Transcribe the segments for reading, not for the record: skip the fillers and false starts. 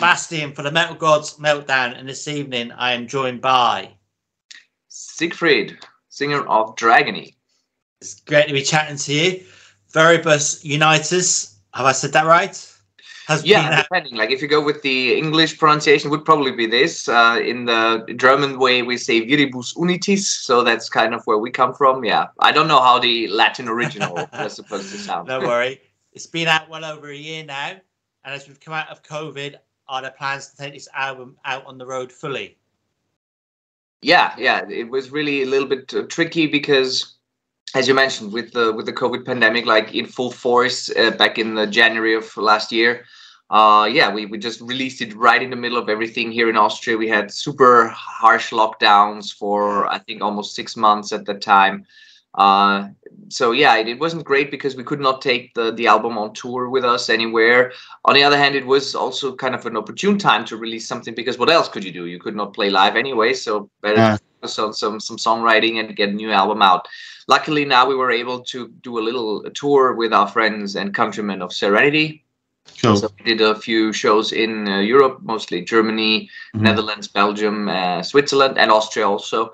Sebastian for the Metal Gods Meltdown, and this evening I am joined by Siegfried, singer of Dragony. It's great to be chatting to you. Viribus Unitis, have I said that right? Yeah, depending. Like if you go with the English pronunciation, it would probably be this. In the German way, we say Viribus Unitis, so that's kind of where we come from. Yeah, I don't know how the Latin original was supposed to sound. Don't worry. It's been out well over a year now, and as we've come out of COVID, are there plans to take this album out on the road fully? Yeah, it was really a little bit tricky because, as you mentioned, with the COVID pandemic, like in full force back in January of last year, we just released it right in the middle of everything here in Austria. We had super harsh lockdowns for I think almost 6 months at that time. So it wasn't great because we could not take the album on tour with us anywhere. On the other hand, it was also kind of an opportune time to release something because what else could you do? You could not play live anyway, so better focus on some songwriting and get a new album out. Luckily, now we were able to do a little tour with our friends and countrymen of Serenity. Cool. So we did a few shows in Europe, mostly Germany, Netherlands, Belgium, Switzerland, and Austria also,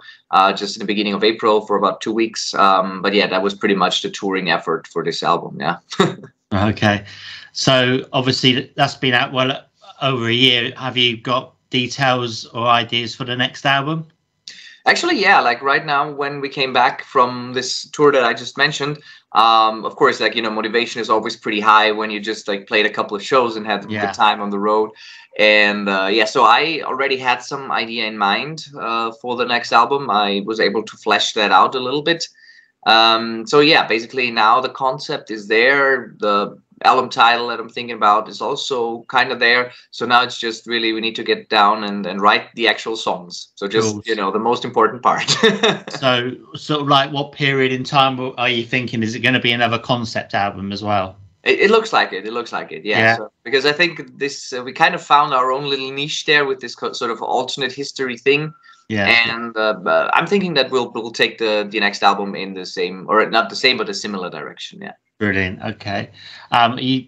just in the beginning of April for about 2 weeks. That was pretty much the touring effort for this album, yeah. Okay. So obviously that's been out well over a year. Have you got details or ideas for the next album? Actually, yeah, like right now when we came back from this tour that I just mentioned, of course, like, you know, motivation is always pretty high when you just like played a couple of shows and had a good time on the road. And so I already had some idea in mind for the next album. I was able to flesh that out a little bit. Basically now the concept is there. The album title that I'm thinking about is also kind of there. So now it's just really we need to get down and write the actual songs. So just, cool. You know, the most important part. So sort of like what period in time are you thinking? Is it going to be another concept album as well? It looks like it. It looks like it. Yeah. So, because I think this, we kind of found our own little niche there with this sort of alternate history thing. Yeah, and I'm thinking that we'll take the next album in the same, or not the same, but a similar direction. Yeah. Brilliant. Okay.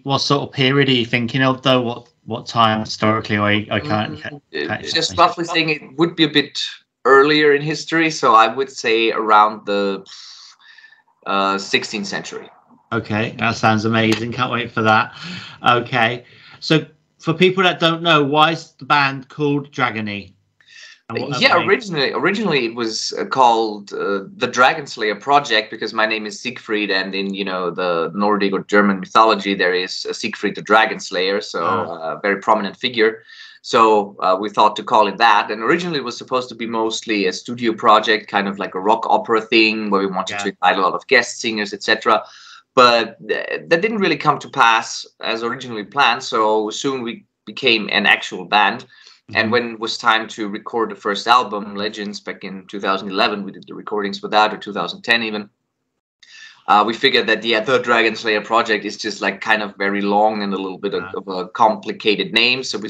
What sort of period are you thinking of, though? What time historically? I can't just roughly saying it would be a bit earlier in history, so I would say around the 16th century. Okay, that sounds amazing. Can't wait for that. Okay, so for people that don't know, why is the band called Dragony? Yeah, originally it was called the Dragon Slayer Project because my name is Siegfried, and in the Nordic or German mythology there is Siegfried the Dragon Slayer, so a very prominent figure. So we thought to call it that, and originally it was supposed to be mostly a studio project, kind of like a rock opera thing where we wanted to invite a lot of guest singers, etc. But that didn't really come to pass as originally planned. So soon we became an actual band. And when it was time to record the first album, Legends, back in 2011, we did the recordings for that, or 2010 even. We figured that the Dragon Slayer Project is just like kind of very long and a little bit of a complicated name. So we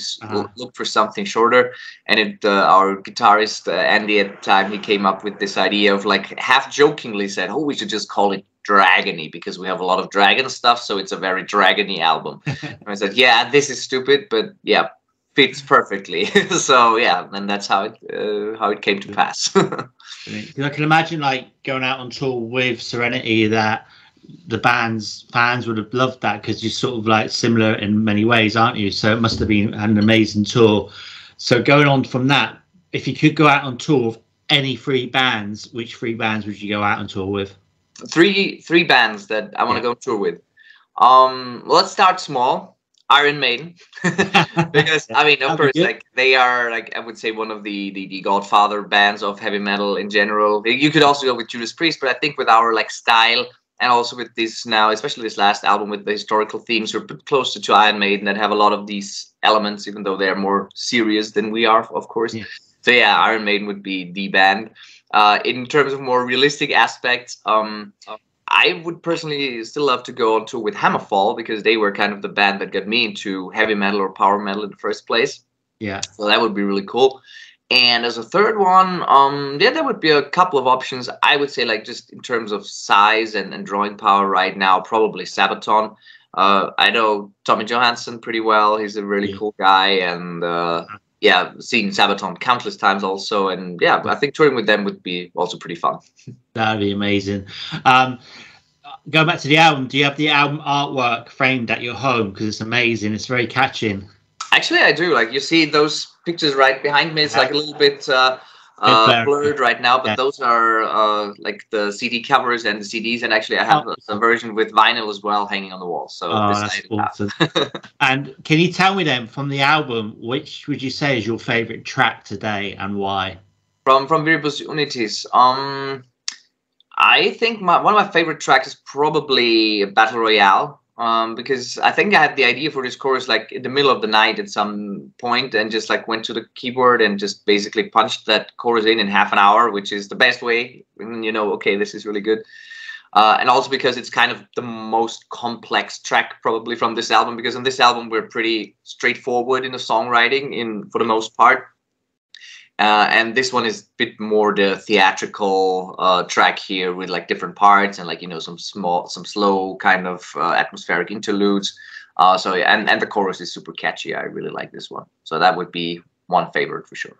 looked for something shorter. And our guitarist, Andy, at the time, he came up with this idea of like half jokingly said, oh, we should just call it Dragony because we have a lot of dragon stuff. So it's a very dragony album. And I said, yeah, this is stupid, but yeah. Fits perfectly. So and that's how it came to pass. I can imagine like going out on tour with Serenity that the band's fans would have loved that because you're sort of like similar in many ways, aren't you? So it must have been an amazing tour. So going on from that, if you could go out on tour with any three bands, which three bands would you go out on tour with? Three bands that I want to go on tour with. Let's start small. Iron Maiden, because I mean, of course, like they are, like I would say, one of the godfather bands of heavy metal in general. You could also go with Judas Priest, but I think with our like style and also with this now, especially this last album with the historical themes, we're closer to Iron Maiden that have a lot of these elements, even though they are more serious than we are, of course. Yeah. So yeah, Iron Maiden would be the band. In terms of more realistic aspects, I would personally still love to go on tour with Hammerfall because they were kind of the band that got me into heavy metal or power metal in the first place. Yeah. So that would be really cool. And as a third one, there would be a couple of options. I would say like just in terms of size and drawing power right now, probably Sabaton. I know Tommy Johansson pretty well. He's a really cool guy, and yeah, seen Sabaton countless times also, and yeah, I think touring with them would be also pretty fun. That'd be amazing. Going back to the album, do you have the album artwork framed at your home? Because it's amazing. It's very catching. Actually, I do. Like, you see those pictures right behind me. It's like a little bit blurred right now, but those are like the CD covers and the CDs, and actually I have a version with vinyl as well hanging on the wall. So that's awesome. And can you tell me then, from the album, which would you say is your favorite track today and why? From Viribus Unitis, I think one of my favorite tracks is probably Battle Royale, because I think I had the idea for this chorus like in the middle of the night at some point, and just like went to the keyboard and just basically punched that chorus in half an hour, which is the best way. And you know, okay, this is really good. And also because it's kind of the most complex track probably from this album, because on this album we're pretty straightforward in the songwriting for the most part. And this one is a bit more the theatrical track here, with like different parts and like, you know, some slow kind of atmospheric interludes. So yeah, and the chorus is super catchy. I really like this one. So that would be one favorite for sure.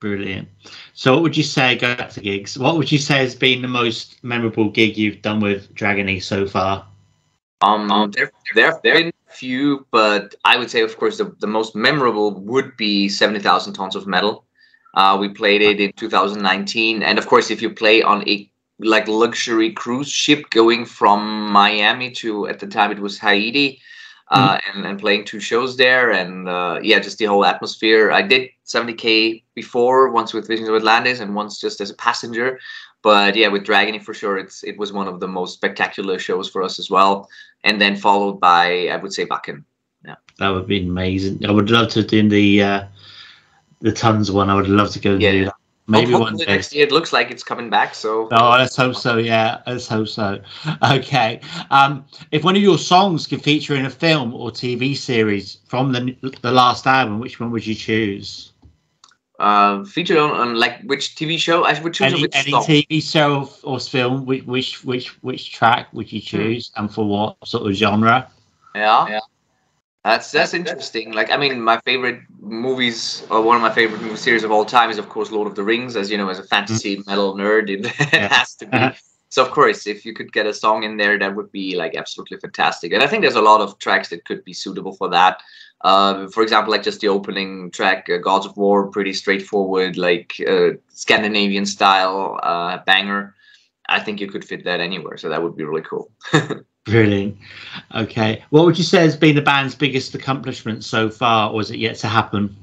Brilliant. So what would you say, going back to gigs, what would you say has been the most memorable gig you've done with Dragony so far? There have been a few, but I would say, of course, the most memorable would be 70,000 Tons of Metal. We played it in 2019, and of course, if you play on a like luxury cruise ship going from Miami to, at the time it was Haiti, and playing two shows there, and yeah, just the whole atmosphere. I did 70K before, once with Visions of Atlantis and once just as a passenger, but yeah, with Dragony for sure, it was one of the most spectacular shows for us as well, and then followed by, I would say, Bakken. Yeah, that would be amazing. I would love to do the Tons one. I would love to go and do that. Maybe one day. Next year, it looks like it's coming back, so let's hope so. Yeah, let's hope so. Okay, if one of your songs could feature in a film or TV series from the last album, which one would you choose? Featured on like which TV show? I would choose any TV show or film. Which track would you choose, and for what sort of genre? Yeah. Yeah. That's interesting. Like, I mean, my favorite movies, or one of my favorite movie series of all time, is of course Lord of the Rings. As you know, as a fantasy metal nerd, it has to be. So of course, if you could get a song in there, that would be like absolutely fantastic. And I think there's a lot of tracks that could be suitable for that. For example, like just the opening track, Gods of War, pretty straightforward, like Scandinavian style banger. I think you could fit that anywhere. So that would be really cool. Brilliant. Okay. What would you say has been the band's biggest accomplishment so far, or is it yet to happen?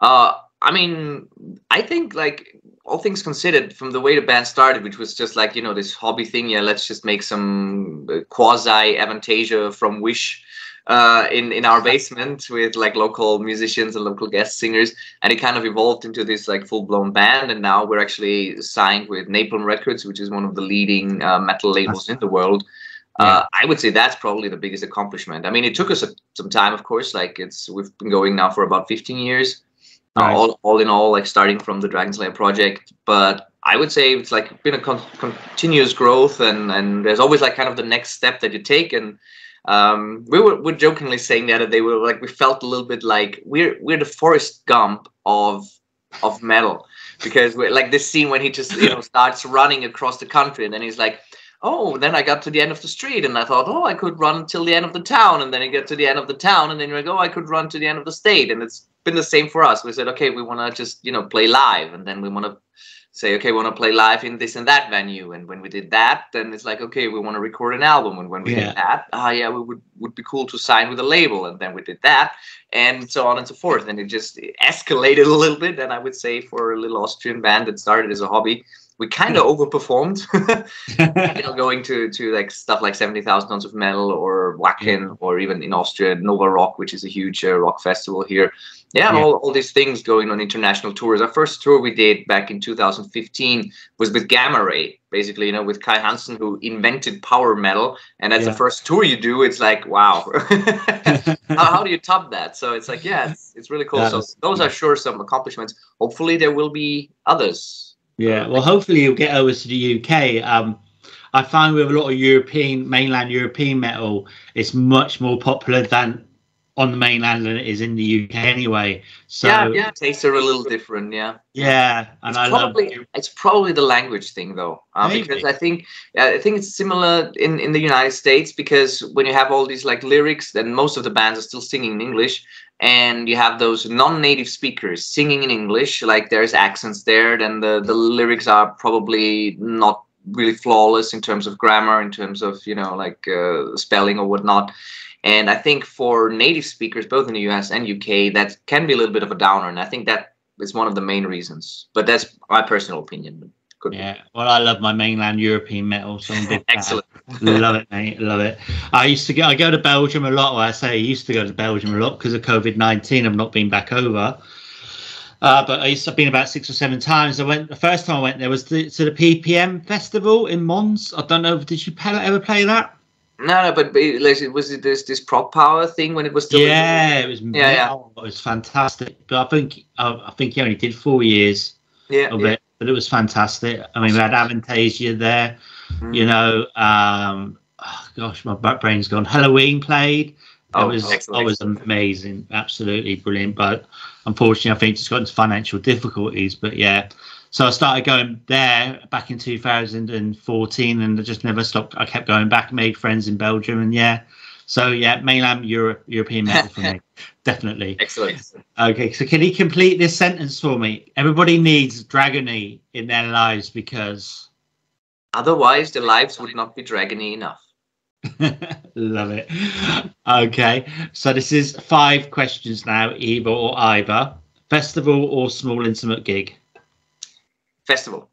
I mean, I think, like, all things considered, from the way the band started, which was just like, you know, this hobby thing, yeah, let's just make some quasi-Avantasia from Wish in our basement with, like, local musicians and local guest singers, and it kind of evolved into this, like, full-blown band, and now we're actually signed with Napalm Records, which is one of the leading metal labels in the world. I would say that's probably the biggest accomplishment. I mean, it took us some time, of course. Like, we've been going now for about 15 years, all in all, like starting from the Dragon Slayer project. But I would say it's like been a continuous growth, and there's always like kind of the next step that you take. And we were jokingly saying that they were like, we felt a little bit like we're the Forrest Gump of metal, because we're like this scene when he just starts running across the country, and then he's like, oh, then I got to the end of the street, and I thought, oh, I could run till the end of the town, and then I get to the end of the town, and then you go, I could run to the end of the state. And it's been the same for us. We said, okay, we want to just, play live, and then we want to say, okay, we want to play live in this and that venue. And when we did that, then it's like, okay, we want to record an album. And when we did that, yeah, we would be cool to sign with a label. And then we did that, and so on and so forth. And it just escalated a little bit. And I would say, for a little Austrian band that started as a hobby, we kind of overperformed, going to like stuff like 70,000 Tons of Metal or Wacken, or even in Austria, Nova Rock, which is a huge rock festival here. Yeah, and all these things going on international tours. Our first tour we did back in 2015 was with Gamma Ray, basically, with Kai Hansen, who invented power metal. And that's the first tour you do. It's like, wow, how do you top that? So it's like, yeah, it's really cool. So those are sure some accomplishments. Hopefully there will be others. Yeah, well, hopefully you'll get over to the UK. I find with a lot of European, mainland European metal, it's much more popular than on the mainland than it is in the UK anyway. So yeah, tastes are a little different. Yeah, and it's probably the language thing though, because I think it's similar in the United States, because when you have all these like lyrics, then most of the bands are still singing in English, and you have those non-native speakers singing in English. Like there's accents there, then the lyrics are probably not really flawless in terms of grammar, in terms of like spelling or whatnot. And I think for native speakers, both in the US and UK, that can be a little bit of a downer. And I think that is one of the main reasons. But that's my personal opinion. Yeah, well, I love my mainland European metal. So I'm a big Excellent. Love it, mate. Love it. I go to Belgium a lot. Well, I say I used to go to Belgium a lot because of COVID-19. I've not been back over. But I've been about 6 or 7 times. The first time I went there was to the PPM Festival in Mons. I don't know, did you ever play that? No, but was it this prop power thing when it was still? Yeah, it was. It was fantastic. But I think he only did 4 years. Of it, but it was fantastic. I mean, we had Avantasia there. Oh gosh, my brain's gone. Halloween played. It was amazing, absolutely brilliant. But unfortunately, I think it's got into financial difficulties. But yeah. So I started going there back in 2014, and I just never stopped. I kept going back, made friends in Belgium, and mainland European metal for me, definitely. Excellent. Okay, so can you complete this sentence for me? Everybody needs Dragony in their lives because... Otherwise, their lives would not be Dragony enough. Love it. Okay, so this is 5 questions now, either or either. Festival or small intimate gig? Festival.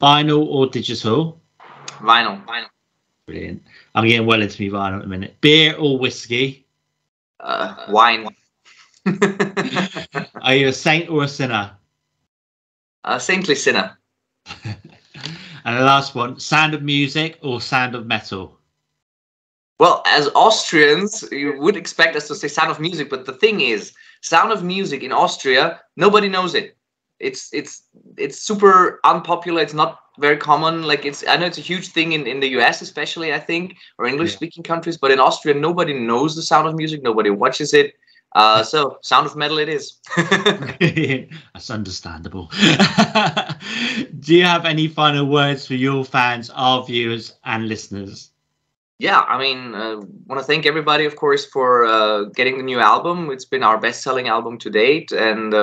Vinyl or digital? Vinyl. Brilliant. I'm getting well into me vinyl at the minute. Beer or whiskey? Wine. Are you a saint or a sinner? A saintly sinner. And the last one, Sound of Music or Sound of Metal? Well, as Austrians, you would expect us to say Sound of Music, but the thing is, Sound of Music in Austria, nobody knows it. It's super unpopular. It's not very common. Like I know it's a huge thing in the US, especially, I think, or English-speaking countries. But in Austria, nobody knows the Sound of Music. Nobody watches it. So Sound of Metal it is. That's understandable. Do you have any final words for your fans, our viewers and listeners? Yeah, I mean, want to thank everybody, of course, for getting the new album. It's been our best-selling album to date, and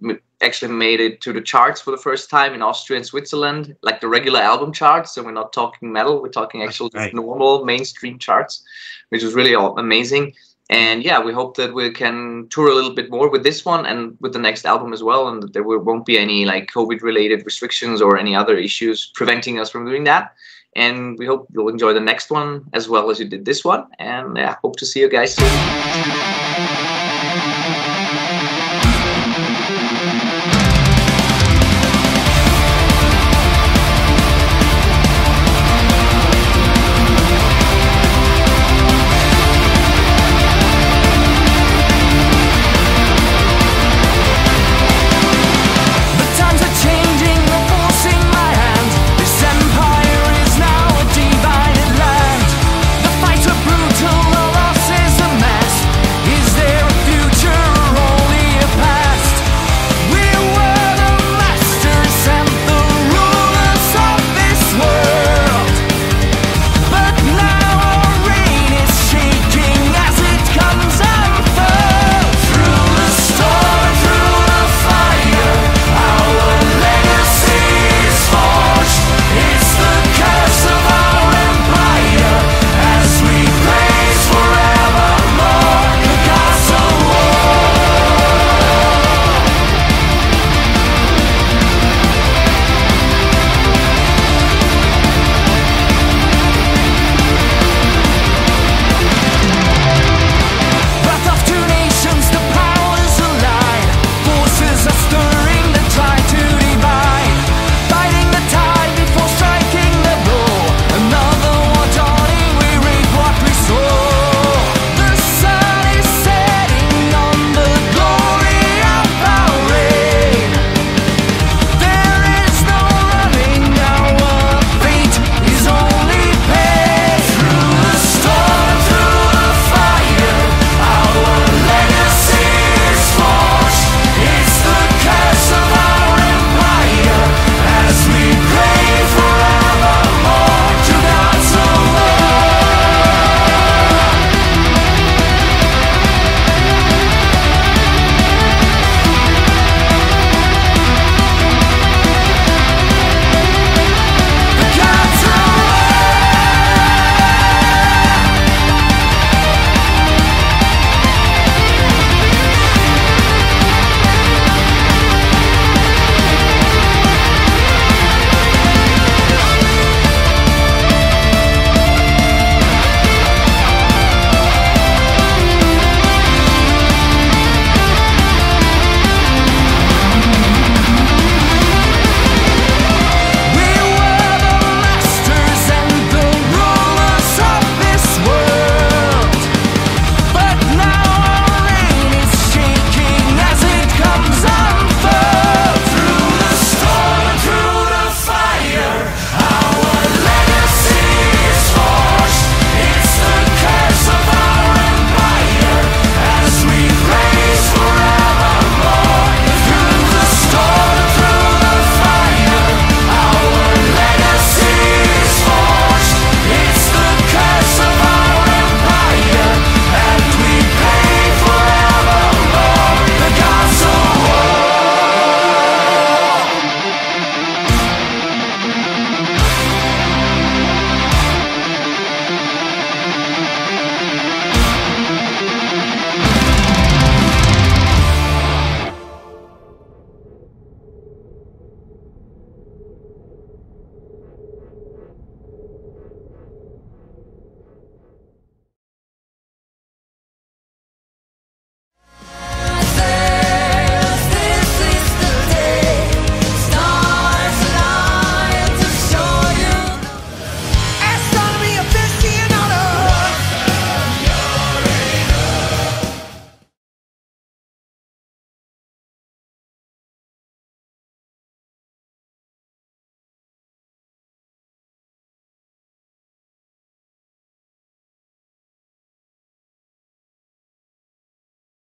we actually made it to the charts for the first time in Austria and Switzerland, like the regular album charts. So we're not talking metal, we're talking actual normal mainstream charts, which was really amazing. And yeah, we hope that we can tour a little bit more with this one and with the next album as well, and that there won't be any like COVID-related restrictions or any other issues preventing us from doing that. And we hope you'll enjoy the next one as well as you did this one. And I hope to see you guys soon.